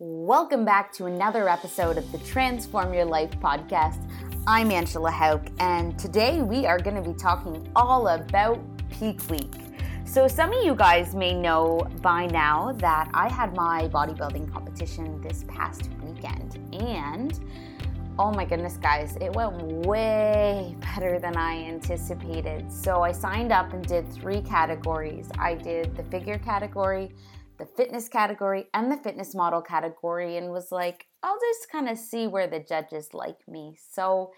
Welcome back to another episode of the Transform Your Life podcast. I'm Angela Hauck, and today we are going to be talking all about peak week. So some of you guys may know by now that I had my bodybuilding competition this past weekend, and oh my goodness, guys, it went way better than I anticipated. So I signed up and did three categories. I did the figure category, the fitness category, and the fitness model category, and was like, I'll just kind of see where the judges like me. So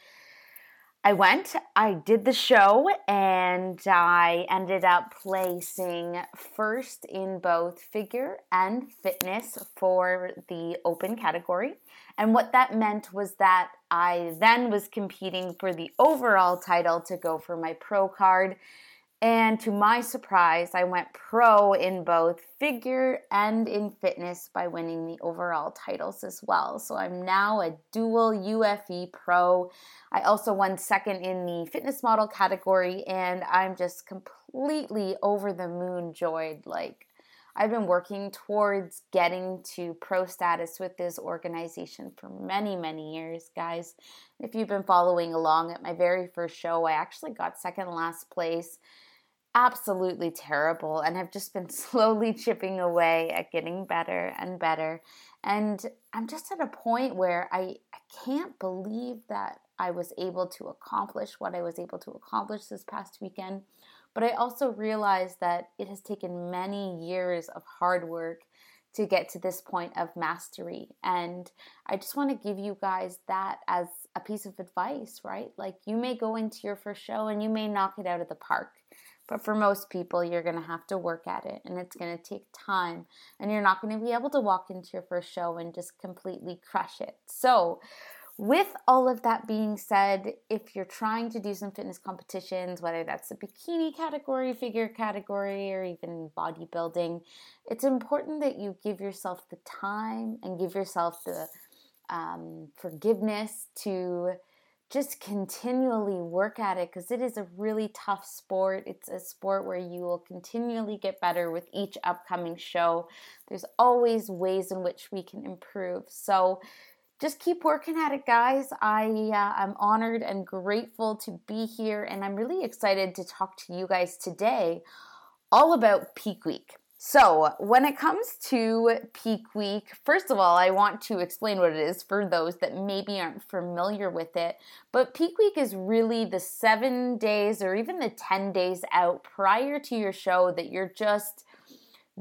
I went, I did the show, and I ended up placing first in both figure and fitness for the open category. And what that meant was that I then was competing for the overall title to go for my pro card. And to my surprise, I went pro in both figure and in fitness by winning the overall titles as well. So I'm now a dual UFE pro. I also won second in the fitness model category, and I'm just completely over the moon joyed. Like, I've been working towards getting to pro status with this organization for many, many years, guys. If you've been following along, at my very first show, I actually got second last place. Absolutely terrible, and I've just been slowly chipping away at getting better and better, and I'm just at a point where I can't believe that I was able to accomplish what I was able to accomplish this past weekend, but I also realized that it has taken many years of hard work to get to this point of mastery. And I just want to give you guys that as a piece of advice, right? Like, you may go into your first show and you may knock it out of the park, but for most people, you're going to have to work at it, and it's going to take time, and you're not going to be able to walk into your first show and just completely crush it. So with all of that being said, if you're trying to do some fitness competitions, whether that's the bikini category, figure category, or even bodybuilding, it's important that you give yourself the time and give yourself the forgiveness to just continually work at it, because it is a really tough sport. It's a sport where you will continually get better with each upcoming show. There's always ways in which we can improve. So just keep working at it, guys. I'm honored and grateful to be here, and I'm really excited to talk to you guys today all about peak week. So when it comes to peak week, first of all, I want to explain what it is for those that maybe aren't familiar with it. But peak week is really the 7 days or even the 10 days out prior to your show that you're just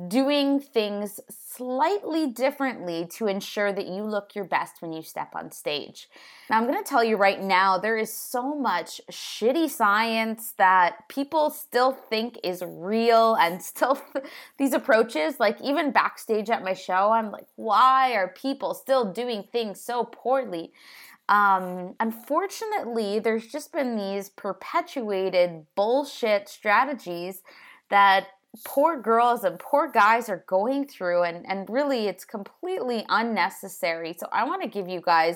doing things slightly differently to ensure that you look your best when you step on stage. Now, I'm going to tell you right now, there is so much shitty science that people still think is real, and still these approaches, like even backstage at my show, I'm like, why are people still doing things so poorly? Unfortunately, there's just been these perpetuated bullshit strategies that poor girls and poor guys are going through, and really it's completely unnecessary. So I want to give you guys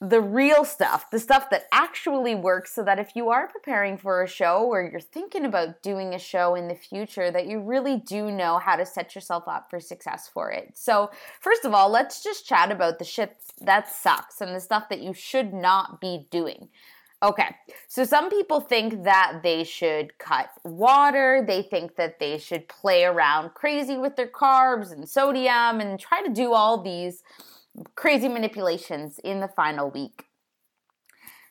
the real stuff, the stuff that actually works, so that if you are preparing for a show or you're thinking about doing a show in the future, that you really do know how to set yourself up for success for it. So first of all, let's just chat about the shit that sucks and the stuff that you should not be doing. Okay, so some people think that they should cut water, they think that they should play around crazy with their carbs and sodium and try to do all these crazy manipulations in the final week.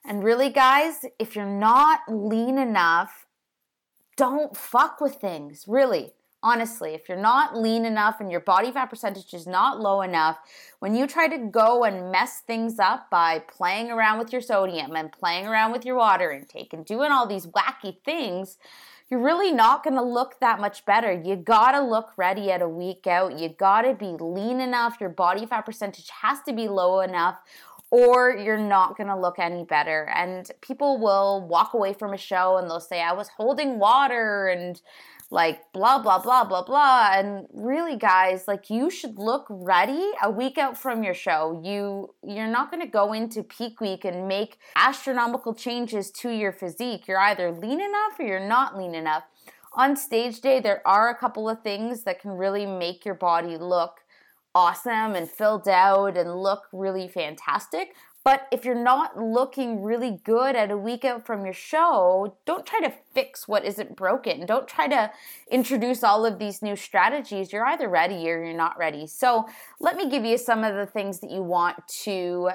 And really, guys, if you're not lean enough, don't fuck with things, really. Honestly, if you're not lean enough and your body fat percentage is not low enough, when you try to go and mess things up by playing around with your sodium and playing around with your water intake and doing all these wacky things, you're really not going to look that much better. You got to look ready at a week out. You got to be lean enough. Your body fat percentage has to be low enough, or you're not going to look any better. And people will walk away from a show and they'll say, I was holding water and like blah, blah, blah, blah, blah. And really, guys, like, you should look ready a week out from your show. You're not going to go into peak week and make astronomical changes to your physique. You're either lean enough or you're not lean enough. On stage day, there are a couple of things that can really make your body look awesome and filled out and look really fantastic. But if you're not looking really good at a week out from your show, don't try to fix what isn't broken. Don't try to introduce all of these new strategies. You're either ready or you're not ready. So let me give you some of the things that you want to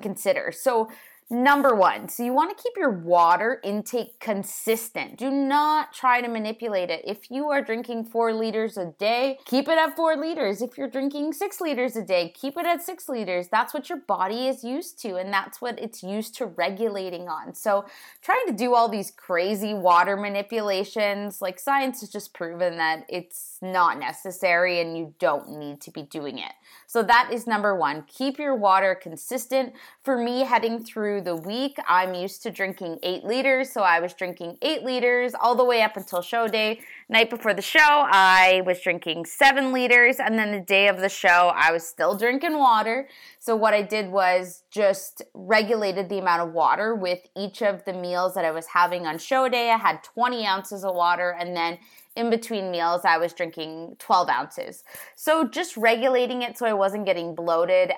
consider. So number one, so you want to keep your water intake consistent. Do not try to manipulate it. If you are drinking 4 liters a day, keep it at 4 liters. If you're drinking 6 liters a day, keep it at 6 liters. That's what your body is used to, and that's what it's used to regulating on. So trying to do all these crazy water manipulations, like science has just proven that it's not necessary and you don't need to be doing it. So that is number one. Keep your water consistent. For me, heading through the week, I'm used to drinking 8 liters, so I was drinking 8 liters all the way up until show day. Night before the show, I was drinking 7 liters, and then the day of the show, I was still drinking water. So what I did was just regulated the amount of water with each of the meals that I was having on show day. I had 20 ounces of water, and then in between meals, I was drinking 12 ounces. So just regulating it so I wasn't getting bloated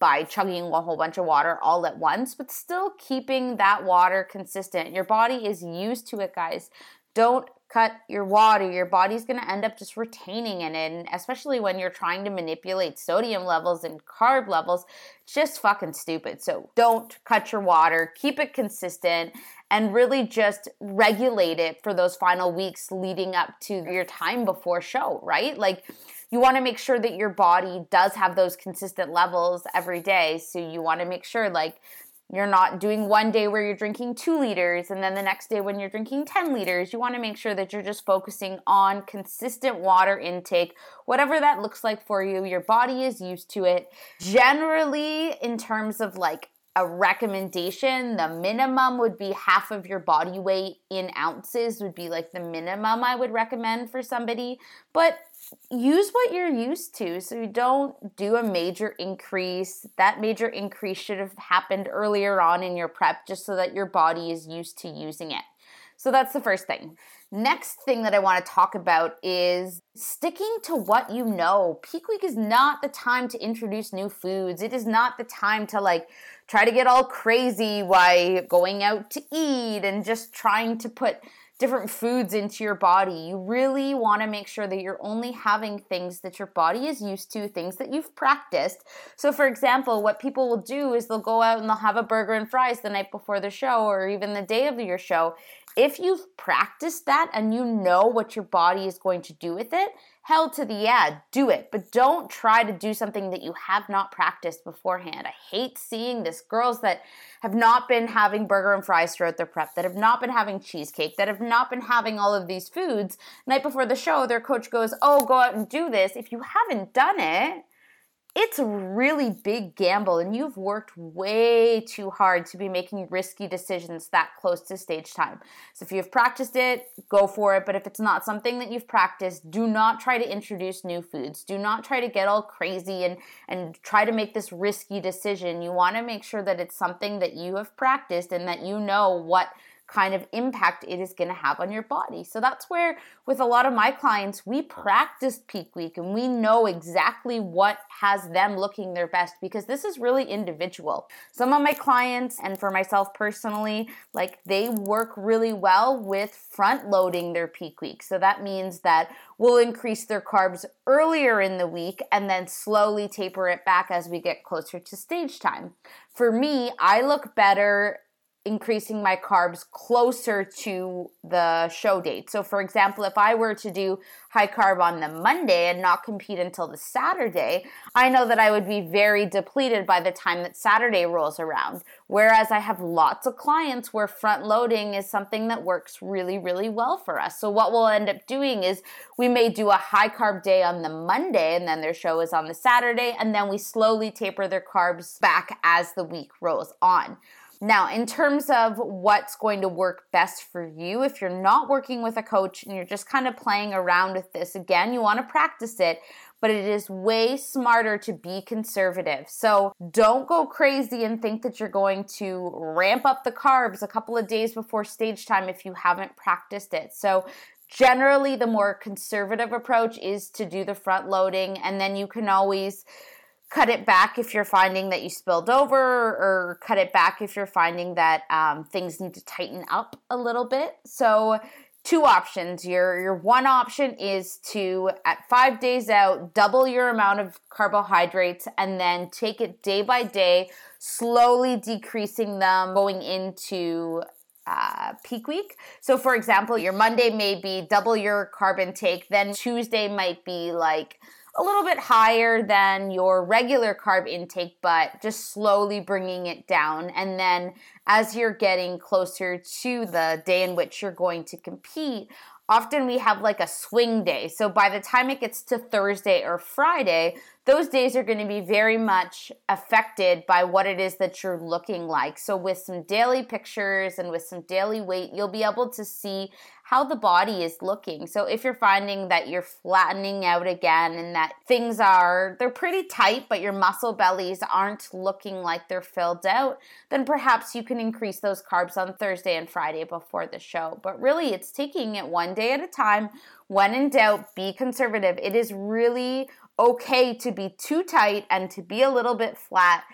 by chugging a whole bunch of water all at once, but still keeping that water consistent. Your body is used to it, guys. Don't cut your water. Your body's going to end up just retaining it, and especially when you're trying to manipulate sodium levels and carb levels, it's just fucking stupid. So don't cut your water. Keep it consistent. And really just regulate it for those final weeks leading up to your time before show, right? Like, you want to make sure that your body does have those consistent levels every day. So you want to make sure, like, you're not doing one day where you're drinking 2 liters and then the next day when you're drinking 10 liters. You want to make sure that you're just focusing on consistent water intake, whatever that looks like for you. Your body is used to it. Generally, in terms of, like, a recommendation, the minimum would be half of your body weight in ounces would be like the minimum I would recommend for somebody, but use what you're used to. So you don't do a major increase. That major increase should have happened earlier on in your prep just so that your body is used to using it. So that's the first thing. Next thing that I want to talk about is sticking to what you know. Peak week is not the time to introduce new foods. It is not the time to, like, try to get all crazy while going out to eat and just trying to put different foods into your body. You really want to make sure that you're only having things that your body is used to, things that you've practiced. So for example, what people will do is they'll go out and they'll have a burger and fries the night before the show or even the day of your show. If you've practiced that and you know what your body is going to do with it, hell to the yeah, do it. But don't try to do something that you have not practiced beforehand. I hate seeing this. Girls that have not been having burger and fries throughout their prep, that have not been having cheesecake, that have not been having all of these foods. Night before the show, their coach goes, oh, go out and do this. If you haven't done it, it's a really big gamble, and you've worked way too hard to be making risky decisions that close to stage time. So if you've practiced it, go for it. But if it's not something that you've practiced, do not try to introduce new foods. Do not try to get all crazy and try to make this risky decision. You want to make sure that it's something that you have practiced and that you know what kind of impact it is going to have on your body. So that's where, with a lot of my clients, we practice peak week and we know exactly what has them looking their best, because this is really individual. Some of my clients, and for myself personally, like, they work really well with front loading their peak week. So that means that we'll increase their carbs earlier in the week and then slowly taper it back as we get closer to stage time. For me, I look better increasing my carbs closer to the show date. So for example, if I were to do high carb on the Monday and not compete until the Saturday, I know that I would be very depleted by the time that Saturday rolls around. Whereas I have lots of clients where front loading is something that works really, really well for us. So what we'll end up doing is we may do a high carb day on the Monday and then their show is on the Saturday, and then we slowly taper their carbs back as the week rolls on. Now, in terms of what's going to work best for you, if you're not working with a coach and you're just kind of playing around with this, again, you want to practice it, but it is way smarter to be conservative. So don't go crazy and think that you're going to ramp up the carbs a couple of days before stage time if you haven't practiced it. So Generally, the more conservative approach is to do the front loading, and then you can always cut it back if you're finding that you spilled over, or cut it back if you're finding that things need to tighten up a little bit. So two options. Your one option is to, at 5 days out, double your amount of carbohydrates and then take it day by day, slowly decreasing them going into peak week. So for example, your Monday may be double your carb intake, then Tuesday might be like a little bit higher than your regular carb intake, but just slowly bringing it down. And then as you're getting closer to the day in which you're going to compete, often we have like a swing day. So by the time it gets to Thursday or Friday, those days are going to be very much affected by what it is that you're looking like. So with some daily pictures and with some daily weight, you'll be able to see how the body is looking. So if you're finding that you're flattening out again and that things are, they're pretty tight, but your muscle bellies aren't looking like they're filled out, then perhaps you can increase those carbs on Thursday and Friday before the show. But really, it's taking it one day at a time. When in doubt, be conservative. It is really okay to be too tight and to be a little bit flat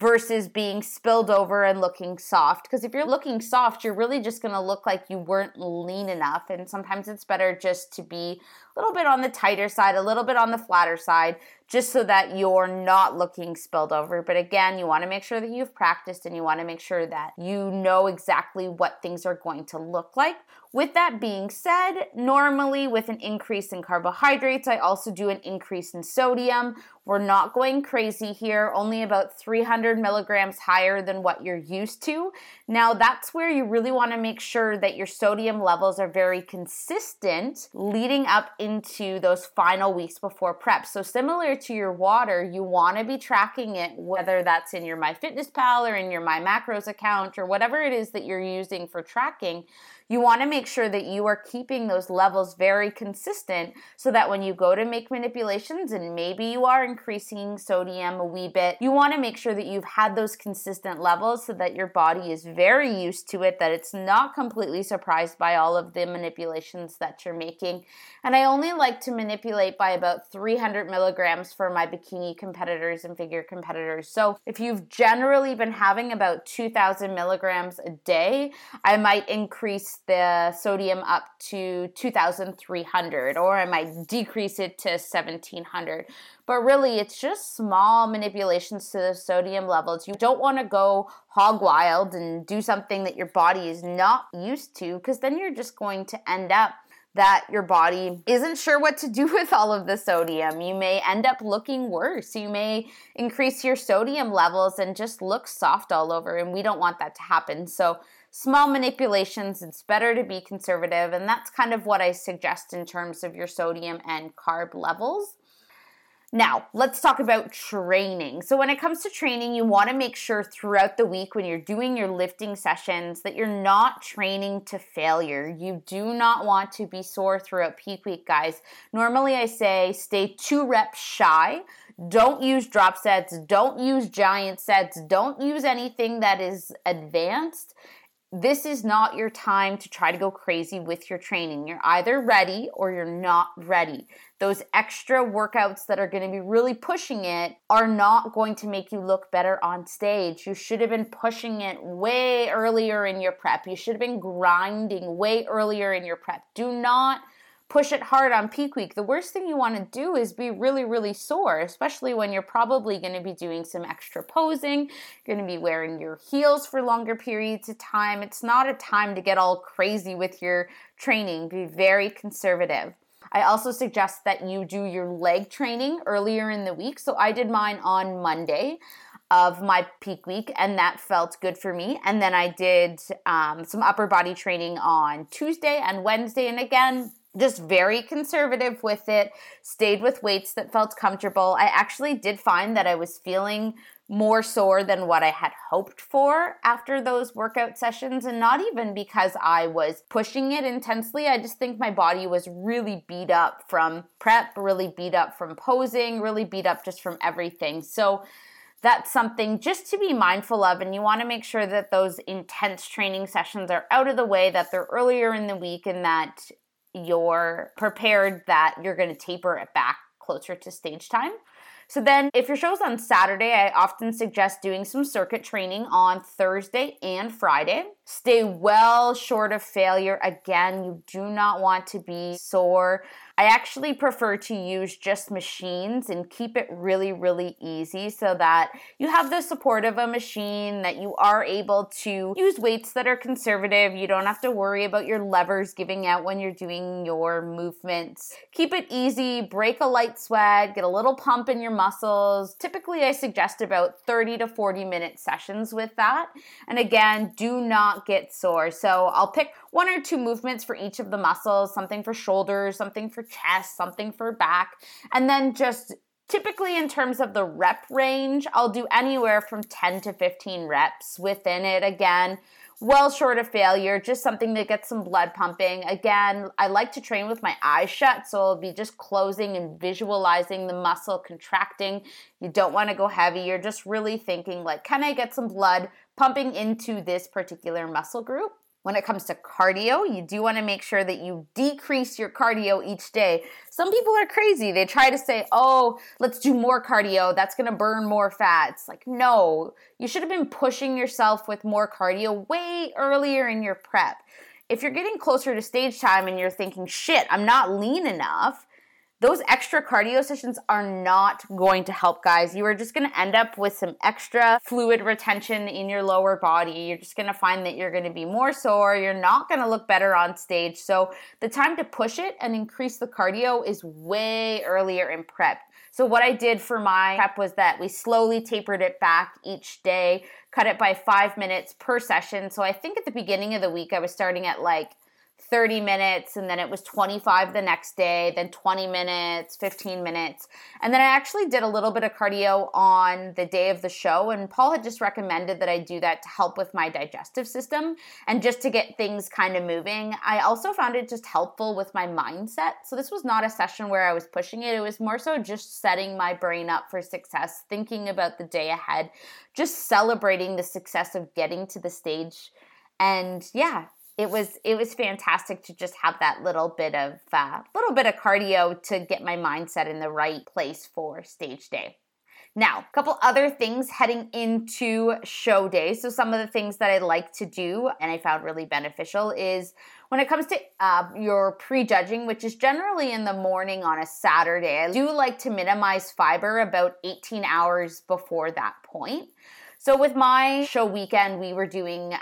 versus being spilled over and looking soft. Because if you're looking soft, you're really just going to look like you weren't lean enough. And sometimes it's better just to be a little bit on the tighter side, a little bit on the flatter side, just so that you're not looking spilled over. But again, you want to make sure that you've practiced and you want to make sure that you know exactly what things are going to look like. With that being said, normally with an increase in carbohydrates, I also do an increase in sodium. We're not going crazy here, only about 300 milligrams higher than what you're used to. Now that's where you really want to make sure that your sodium levels are very consistent leading up into those final weeks before prep. So similar to your water, you want to be tracking it, whether that's in your MyFitnessPal or in your MyMacros account or whatever it is that you're using for tracking. You want to make sure that you are keeping those levels very consistent so that when you go to make manipulations and maybe you are increasing sodium a wee bit, you want to make sure that you've had those consistent levels so that your body is very used to it, that it's not completely surprised by all of the manipulations that you're making. And I only like to manipulate by about 300 milligrams for my bikini competitors and figure competitors. So if you've generally been having about 2,000 milligrams a day, I might increase the sodium up to 2,300, or I might decrease it to 1,700. But really, it's just small manipulations to the sodium levels. You don't want to go hog wild and do something that your body is not used to, because then you're just going to end up that your body isn't sure what to do with all of the sodium. You may end up looking worse. You may increase your sodium levels and just look soft all over, and we don't want that to happen. So small manipulations, it's better to be conservative, and that's kind of what I suggest in terms of your sodium and carb levels. Now, let's talk about training. So when it comes to training, you want to make sure throughout the week when you're doing your lifting sessions that you're not training to failure. You do not want to be sore throughout peak week, guys. Normally I say stay 2 reps shy. Don't use drop sets. Don't use giant sets. Don't use anything that is advanced. This is not your time to try to go crazy with your training. You're either ready or you're not ready. Those extra workouts that are going to be really pushing it are not going to make you look better on stage. You should have been pushing it way earlier in your prep. You should have been grinding way earlier in your prep. Do not push it hard on peak week. The worst thing you want to do is be really, really sore, especially when you're probably going to be doing some extra posing. You're going to be wearing your heels for longer periods of time. It's not a time to get all crazy with your training. Be very conservative. I also suggest that you do your leg training earlier in the week. So I did mine on Monday of my peak week, and that felt good for me. And then I did some upper body training on Tuesday and Wednesday. And again, just very conservative with it, stayed with weights that felt comfortable. I actually did find that I was feeling more sore than what I had hoped for after those workout sessions, and not even because I was pushing it intensely. I just think my body was really beat up from prep, really beat up from posing, really beat up just from everything. So that's something just to be mindful of, and you want to make sure that those intense training sessions are out of the way, that they're earlier in the week, and that you're prepared that you're going to taper it back closer to stage time. So then if your show's on Saturday, I often suggest doing some circuit training on Thursday and Friday. Stay well short of failure. Again, you do not want to be sore. I actually prefer to use just machines and keep it really, really easy so that you have the support of a machine, that you are able to use weights that are conservative. You don't have to worry about your levers giving out when you're doing your movements. Keep it easy, break a light sweat, get a little pump in your muscles. Typically, I suggest about 30 to 40-minute sessions with that. And again, do not get sore. So I'll pick one or two movements for each of the muscles, something for shoulders, something for chest, something for back. And then just typically in terms of the rep range, I'll do anywhere from 10 to 15 reps within it. Again, well short of failure, just something that gets some blood pumping. Again, I like to train with my eyes shut, so I'll be just closing and visualizing the muscle contracting. You don't want to go heavy. You're just really thinking like, can I get some blood pumping into this particular muscle group? When it comes to cardio, you do want to make sure that you decrease your cardio each day. Some people are crazy. They try to say, oh, let's do more cardio. That's going to burn more fat. It's like, no, you should have been pushing yourself with more cardio way earlier in your prep. If you're getting closer to stage time and you're thinking, shit, I'm not lean enough, those extra cardio sessions are not going to help, guys. You are just going to end up with some extra fluid retention in your lower body. You're just going to find that you're going to be more sore. You're not going to look better on stage. So the time to push it and increase the cardio is way earlier in prep. So what I did for my prep was that we slowly tapered it back each day, cut it by 5 minutes per session. So I think at the beginning of the week, I was starting at like 30 minutes, and then it was 25 the next day, then 20 minutes, 15 minutes. And then I actually did a little bit of cardio on the day of the show, and Paul had just recommended that I do that to help with my digestive system and just to get things kind of moving. I also found it just helpful with my mindset. So this was not a session where I was pushing it. It was more so just setting my brain up for success, thinking about the day ahead, just celebrating the success of getting to the stage. And yeah, It was fantastic to just have that little bit of cardio to get my mindset in the right place for stage day. Now, a couple other things heading into show day. So some of the things that I like to do and I found really beneficial is when it comes to your pre-judging, which is generally in the morning on a Saturday, I do like to minimize fiber about 18 hours before that point. So with my show weekend, we were doing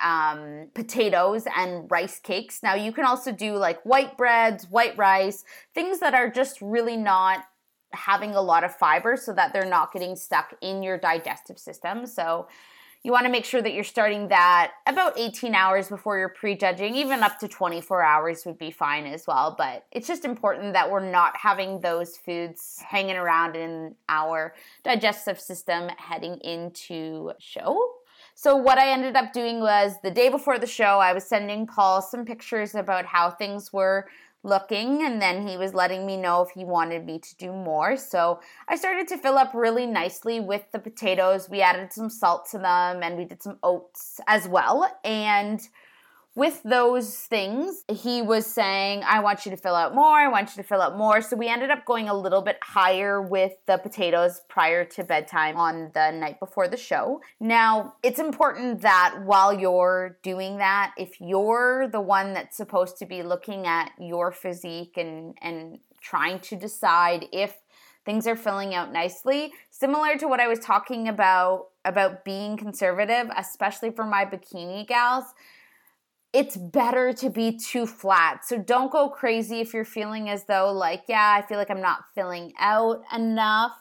potatoes and rice cakes. Now you can also do like white breads, white rice, things that are just really not having a lot of fiber so that they're not getting stuck in your digestive system. So you want to make sure that you're starting that about 18 hours before you're pre-judging. Even up to 24 hours would be fine as well. But it's just important that we're not having those foods hanging around in our digestive system heading into show. So what I ended up doing was the day before the show, I was sending Paul some pictures about how things were looking, and then he was letting me know if he wanted me to do more. So I started to fill up really nicely with the potatoes. We added some salt to them and we did some oats as well. And with those things, he was saying, I want you to fill out more. I want you to fill out more. So we ended up going a little bit higher with the potatoes prior to bedtime on the night before the show. Now, it's important that while you're doing that, if you're the one that's supposed to be looking at your physique and trying to decide if things are filling out nicely, similar to what I was talking about being conservative, especially for my bikini gals, it's better to be too flat. So don't go crazy if you're feeling as though like, yeah, I feel like I'm not filling out enough.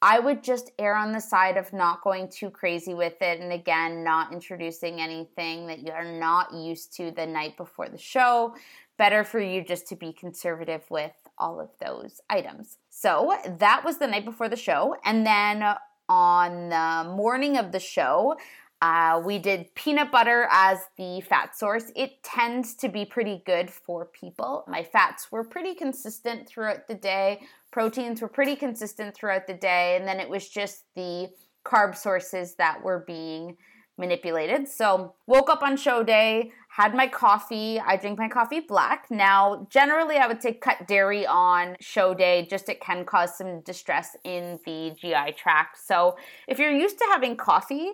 I would just err on the side of not going too crazy with it. And again, not introducing anything that you're not used to the night before the show. Better for you just to be conservative with all of those items. So that was the night before the show. And then on the morning of the show, we did peanut butter as the fat source. It tends to be pretty good for people. My fats were pretty consistent throughout the day. Proteins were pretty consistent throughout the day. And then it was just the carb sources that were being manipulated. So woke up on show day, had my coffee. I drink my coffee black. Now, generally, I would say cut dairy on show day. Just it can cause some distress in the GI tract. So if you're used to having coffee,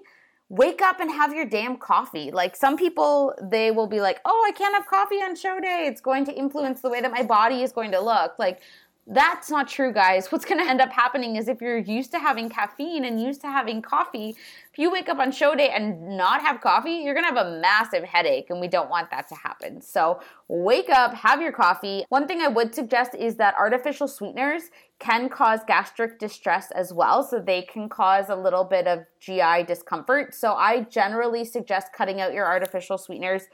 wake up and have your damn coffee. Like some people, they will be like, oh, I can't have coffee on show day. It's going to influence the way that my body is going to look. Like that's not true, guys. What's going to end up happening is if you're used to having caffeine and used to having coffee, if you wake up on show day and not have coffee, you're going to have a massive headache, and we don't want that to happen. So wake up, have your coffee. One thing I would suggest is that artificial sweeteners can cause gastric distress as well, so they can cause a little bit of GI discomfort. So I generally suggest cutting out your artificial sweeteners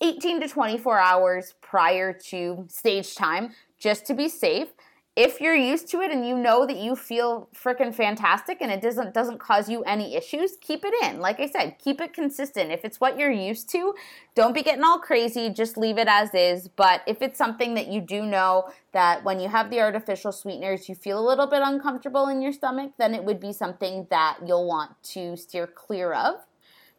18 to 24 hours prior to stage time, just to be safe. If you're used to it and you know that you feel freaking fantastic and it doesn't cause you any issues, keep it in. Like I said, keep it consistent. If it's what you're used to, don't be getting all crazy. Just leave it as is. But if it's something that you do know that when you have the artificial sweeteners, you feel a little bit uncomfortable in your stomach, then it would be something that you'll want to steer clear of.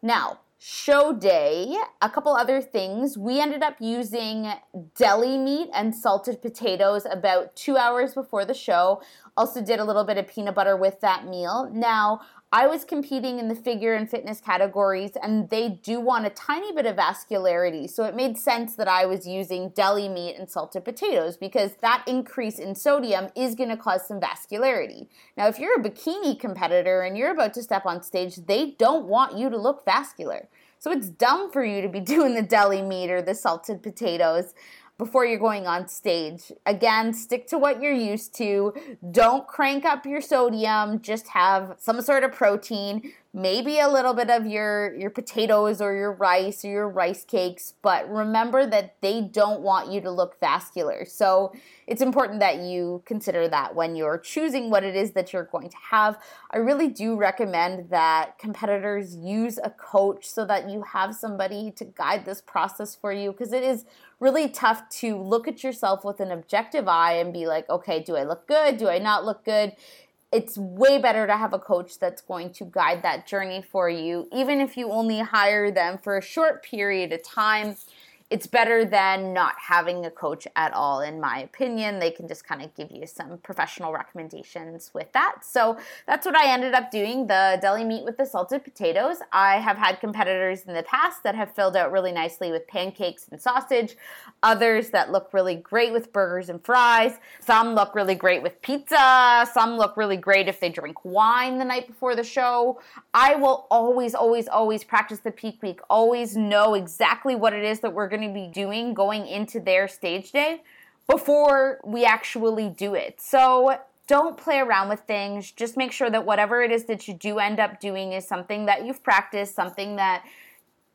Now, show day, a couple other things. We ended up using deli meat and salted potatoes about 2 hours before the show. Also did a little bit of peanut butter with that meal. Now, I was competing in the figure and fitness categories, and they do want a tiny bit of vascularity. So it made sense that I was using deli meat and salted potatoes because that increase in sodium is going to cause some vascularity. Now, if you're a bikini competitor and you're about to step on stage, they don't want you to look vascular. So it's dumb for you to be doing the deli meat or the salted potatoes before you're going on stage. Again, stick to what you're used to. Don't crank up your sodium. Just have some sort of protein, maybe a little bit of your potatoes or your rice cakes. But remember that they don't want you to look vascular. So it's important that you consider that when you're choosing what it is that you're going to have. I really do recommend that competitors use a coach so that you have somebody to guide this process for you, because it is really tough to look at yourself with an objective eye and be like, okay, do I look good? Do I not look good? It's way better to have a coach that's going to guide that journey for you. Even if you only hire them for a short period of time, it's better than not having a coach at all, in my opinion. They can just kind of give you some professional recommendations with that. So that's what I ended up doing, the deli meat with the salted potatoes. I have had competitors in the past that have filled out really nicely with pancakes and sausage, others that look really great with burgers and fries, some look really great with pizza, some look really great if they drink wine the night before the show. I will always practice the peak week, always know exactly what it is that we're going to be doing going into their stage day before we actually do it. So don't play around with things. Just make sure that whatever it is that you do end up doing is something that you've practiced, something that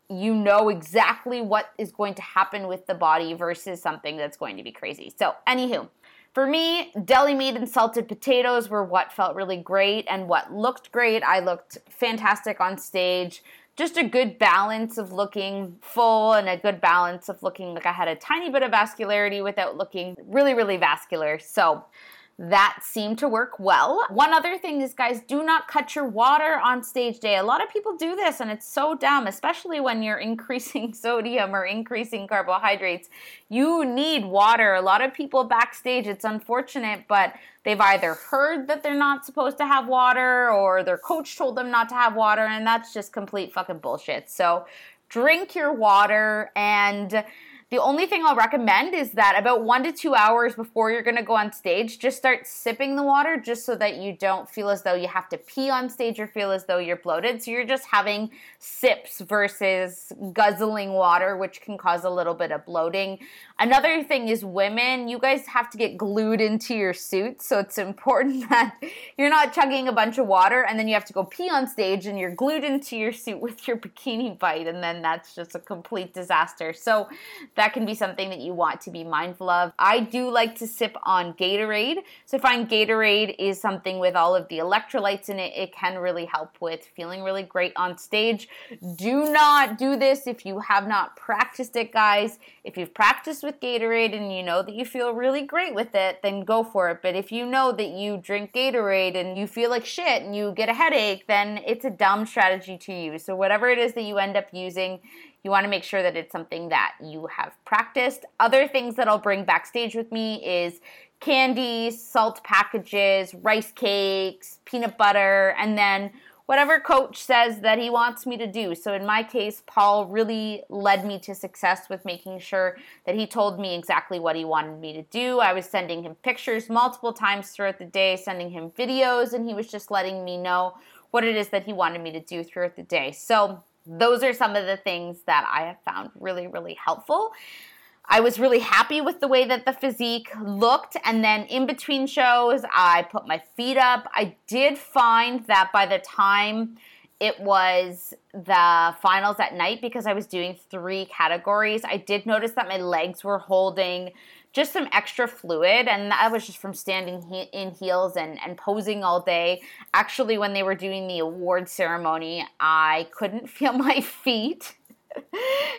you know exactly what is going to happen with the body versus something that's going to be crazy. So anywho, for me, deli meat and salted potatoes were what felt really great and what looked great. I looked fantastic on stage. Just a good balance of looking full and a good balance of looking like I had a tiny bit of vascularity without looking really, really vascular. So that seemed to work well. One other thing is, guys, do not cut your water on stage day. A lot of people do this and it's so dumb, especially when you're increasing sodium or increasing carbohydrates. You need water. A lot of people backstage, it's unfortunate, but they've either heard that they're not supposed to have water or their coach told them not to have water, and that's just complete fucking bullshit. So drink your water, and the only thing I'll recommend is that about 1 to 2 hours before you're going to go on stage, just start sipping the water just so that you don't feel as though you have to pee on stage or feel as though you're bloated. So you're just having sips versus guzzling water, which can cause a little bit of bloating. Another thing is, women, you guys have to get glued into your suits. So it's important that you're not chugging a bunch of water and then you have to go pee on stage and you're glued into your suit with your bikini bite. And then that's just a complete disaster. So that can be something that you want to be mindful of. I do like to sip on Gatorade. So I find Gatorade is something with all of the electrolytes in it. It can really help with feeling really great on stage. Do not do this if you have not practiced it, guys. If you've practiced with Gatorade and you know that you feel really great with it, then go for it. But if you know that you drink Gatorade and you feel like shit and you get a headache, then it's a dumb strategy to use. So whatever it is that you end up using, You want to make sure that it's something that you have practiced. Other things that I'll bring backstage with me is candy, salt packages, rice cakes, peanut butter, and then whatever coach says that he wants me to do. So in my case, Paul really led me to success with making sure that he told me exactly what he wanted me to do. I was sending him pictures multiple times throughout the day, sending him videos, and he was just letting me know what it is that he wanted me to do throughout the day. So those are some of the things that I have found really, really helpful. I was really happy with the way that the physique looked, and then in between shows, I put my feet up. I did find that by the time it was the finals at night, because I was doing 3 categories, I did notice that my legs were holding just some extra fluid, and that was just from standing in heels and posing all day. Actually, when they were doing the award ceremony, I couldn't feel my feet.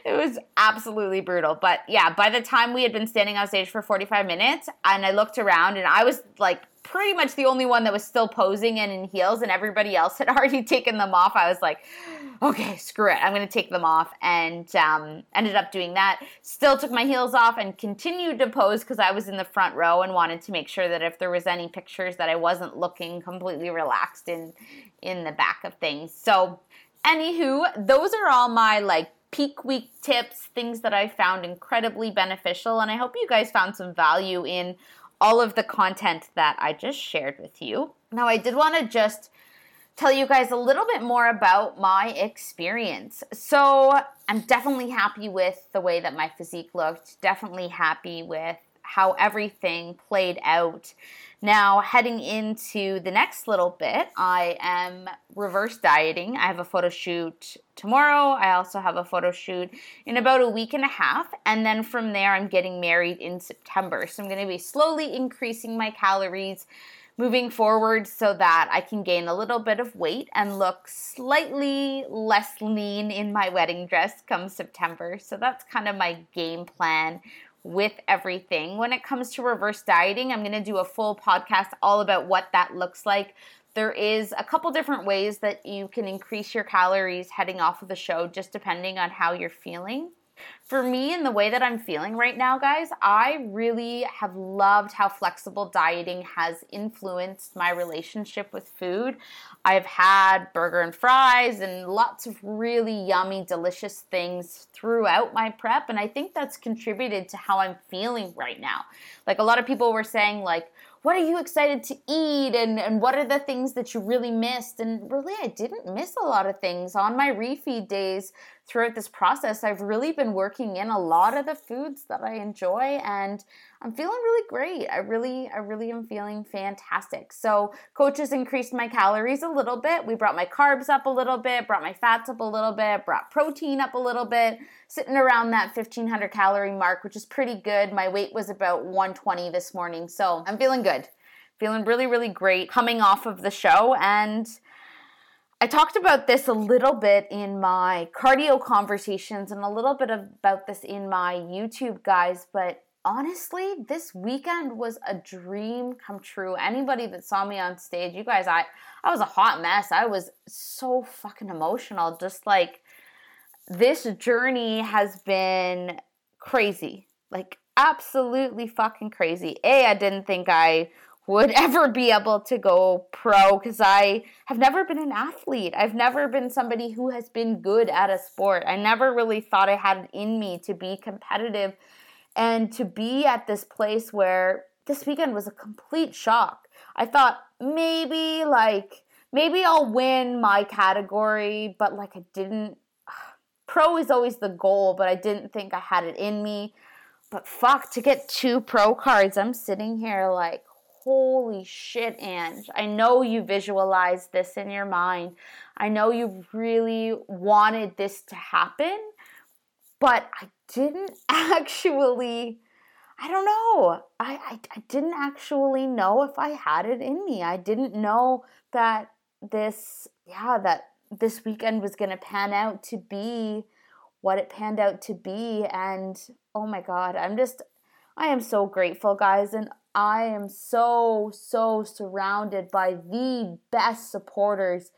It was absolutely brutal. But yeah, by the time we had been standing on stage for 45 minutes, and I looked around, and I was like pretty much the only one that was still posing and in heels, and everybody else had already taken them off. I was like, okay, screw it. I'm going to take them off, and ended up doing that. Still took my heels off and continued to pose because I was in the front row and wanted to make sure that if there was any pictures that I wasn't looking completely relaxed in the back of things. So anywho, those are all my peak week tips, things that I found incredibly beneficial, and I hope you guys found some value in all of the content that I just shared with you. Now, I did want to just tell you guys a little bit more about my experience. So I'm definitely happy with the way that my physique looked, definitely happy with how everything played out. Now, heading into the next little bit, I am reverse dieting. I have a photo shoot tomorrow. I also have a photo shoot in about a week and a half. And then from there, I'm getting married in September. So I'm going to be slowly increasing my calories moving forward so that I can gain a little bit of weight and look slightly less lean in my wedding dress come September. So that's kind of my game plan with everything. When it comes to reverse dieting, I'm going to do a full podcast all about what that looks like. There is a couple different ways that you can increase your calories heading off of the show, just depending on how you're feeling. For me, in the way that I'm feeling right now, guys, I really have loved how flexible dieting has influenced my relationship with food. I've had burger and fries and lots of really yummy, delicious things throughout my prep, and I think that's contributed to how I'm feeling right now. A lot of people were saying, what are you excited to eat, and what are the things that you really missed? And really, I didn't miss a lot of things. On my refeed days throughout this process, I've really been working in a lot of the foods that I enjoy, and I'm feeling really great. I really am feeling fantastic. So coaches increased my calories a little bit. We brought my carbs up a little bit, brought my fats up a little bit, brought protein up a little bit, sitting around that 1,500 calorie mark, which is pretty good. My weight was about 120 this morning, so I'm feeling good. Feeling really, really great coming off of the show. And I talked about this a little bit in my cardio conversations and a little bit about this in my YouTube, guys, but honestly, this weekend was a dream come true. Anybody that saw me on stage, you guys, I was a hot mess. I was so fucking emotional. Just this journey has been crazy. Absolutely fucking crazy. I didn't think I would ever be able to go pro because I have never been an athlete. I've never been somebody who has been good at a sport. I never really thought I had it in me to be competitive. And to be at this place where this weekend was a complete shock. I thought maybe I'll win my category, but I didn't. Pro is always the goal, but I didn't think I had it in me. But fuck, to get 2 pro cards, I'm sitting here holy shit, Ange. I know you visualized this in your mind. I know you really wanted this to happen, but I didn't actually know if I had it in me. I didn't know that this weekend was going to pan out to be what it panned out to be. And oh my God, I am so grateful, guys. And I am so, so surrounded by the best supporters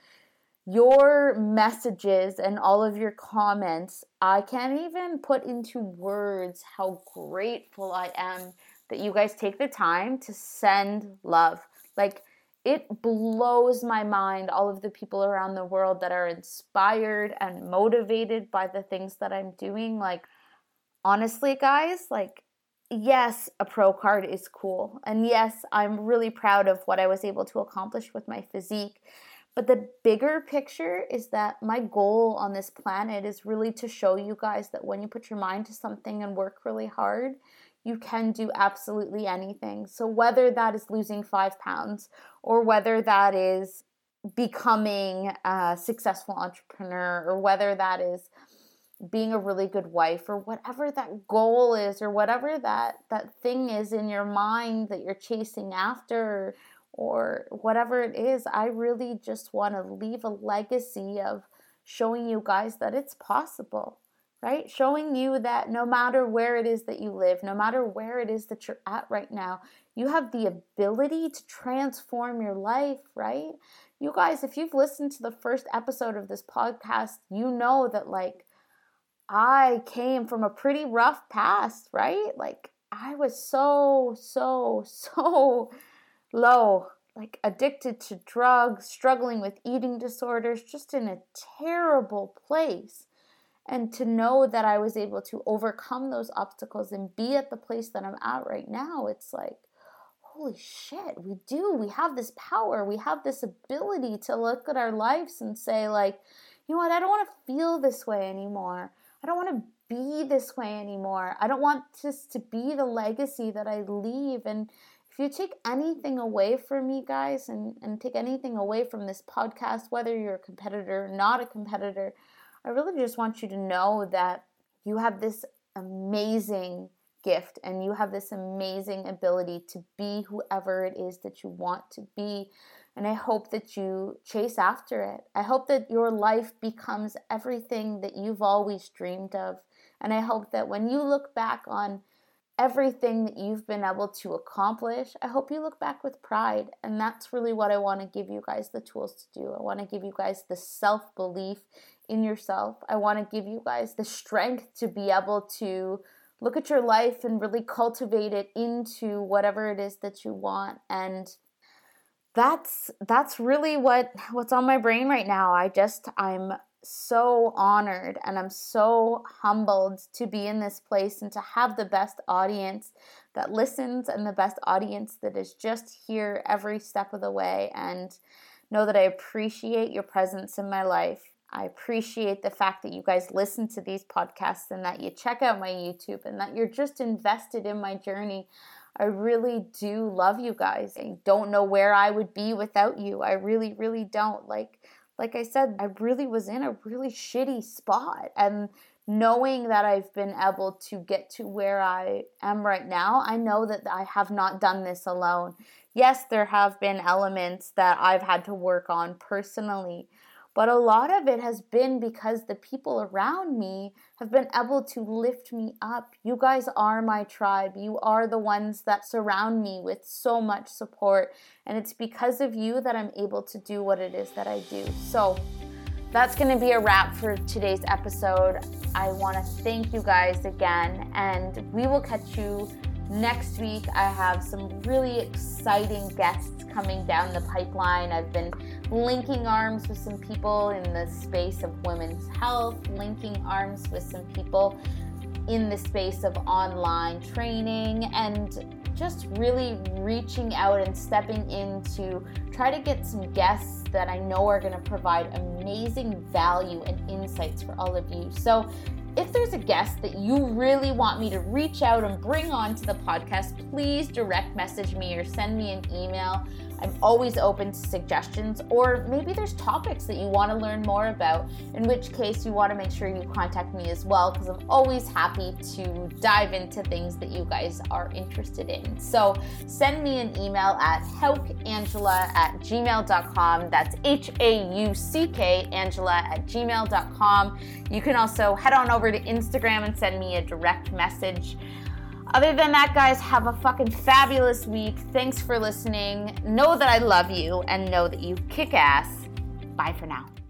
your messages and all of your comments. I can't even put into words how grateful I am that you guys take the time to send love. Like, it blows my mind, all of the people around the world that are inspired and motivated by the things that I'm doing. Like, honestly, guys, like, yes, a pro card is cool. And yes, I'm really proud of what I was able to accomplish with my physique. But the bigger picture is that my goal on this planet is really to show you guys that when you put your mind to something and work really hard, you can do absolutely anything. So whether that is losing 5 pounds or whether that is becoming a successful entrepreneur or whether that is being a really good wife or whatever that goal is or whatever that thing is in your mind that you're chasing after or whatever it is, I really just want to leave a legacy of showing you guys that it's possible, right? Showing you that no matter where it is that you live, no matter where it is that you're at right now, you have the ability to transform your life, right? You guys, if you've listened to the first episode of this podcast, you know that, like, I came from a pretty rough past, right? Like, I was so low, like addicted to drugs, struggling with eating disorders, just in a terrible place. And to know that I was able to overcome those obstacles and be at the place that I'm at right now, it's like, holy shit, we have this power, we have this ability to look at our lives and say, like, you know what, I don't want to feel this way anymore. I don't want to be this way anymore. I don't want this to be the legacy that I leave. And if you take anything away from me, guys, and take anything away from this podcast, whether you're a competitor or not a competitor, I really just want you to know that you have this amazing gift and you have this amazing ability to be whoever it is that you want to be. And I hope that you chase after it. I hope that your life becomes everything that you've always dreamed of. And I hope that when you look back on everything that you've been able to accomplish, I hope you look back with pride. And that's really what I want to give you guys the tools to do. I want to give you guys the self-belief in yourself. I want to give you guys the strength to be able to look at your life and really cultivate it into whatever it is that you want. And that's really what's on my brain right now. I'm so honored and I'm so humbled to be in this place and to have the best audience that listens and the best audience that is just here every step of the way, and know that I appreciate your presence in my life. I appreciate the fact that you guys listen to these podcasts and that you check out my YouTube and that you're just invested in my journey. I really do love you guys. I don't know where I would be without you. I really, really don't. Like I said, I really was in a really shitty spot. And knowing that I've been able to get to where I am right now, I know that I have not done this alone. Yes, there have been elements that I've had to work on personally, but a lot of it has been because the people around me have been able to lift me up. You guys are my tribe. You are the ones that surround me with so much support. And it's because of you that I'm able to do what it is that I do. So that's going to be a wrap for today's episode. I want to thank you guys again, and we will catch you next week. I have some really exciting guests coming down the pipeline. I've been linking arms with some people in the space of women's health, linking arms with some people in the space of online training, and just really reaching out and stepping in to try to get some guests that I know are going to provide amazing value and insights for all of you. So if there's a guest that you really want me to reach out and bring on to the podcast, please direct message me or send me an email. I'm always open to suggestions, or maybe there's topics that you want to learn more about, in which case you want to make sure you contact me as well, because I'm always happy to dive into things that you guys are interested in. So send me an email at hauckangela@gmail.com. That's HAUCK angela@gmail.com. You can also head on over to Instagram and send me a direct message. Other than that, guys, have a fucking fabulous week. Thanks for listening. Know that I love you and know that you kick ass. Bye for now.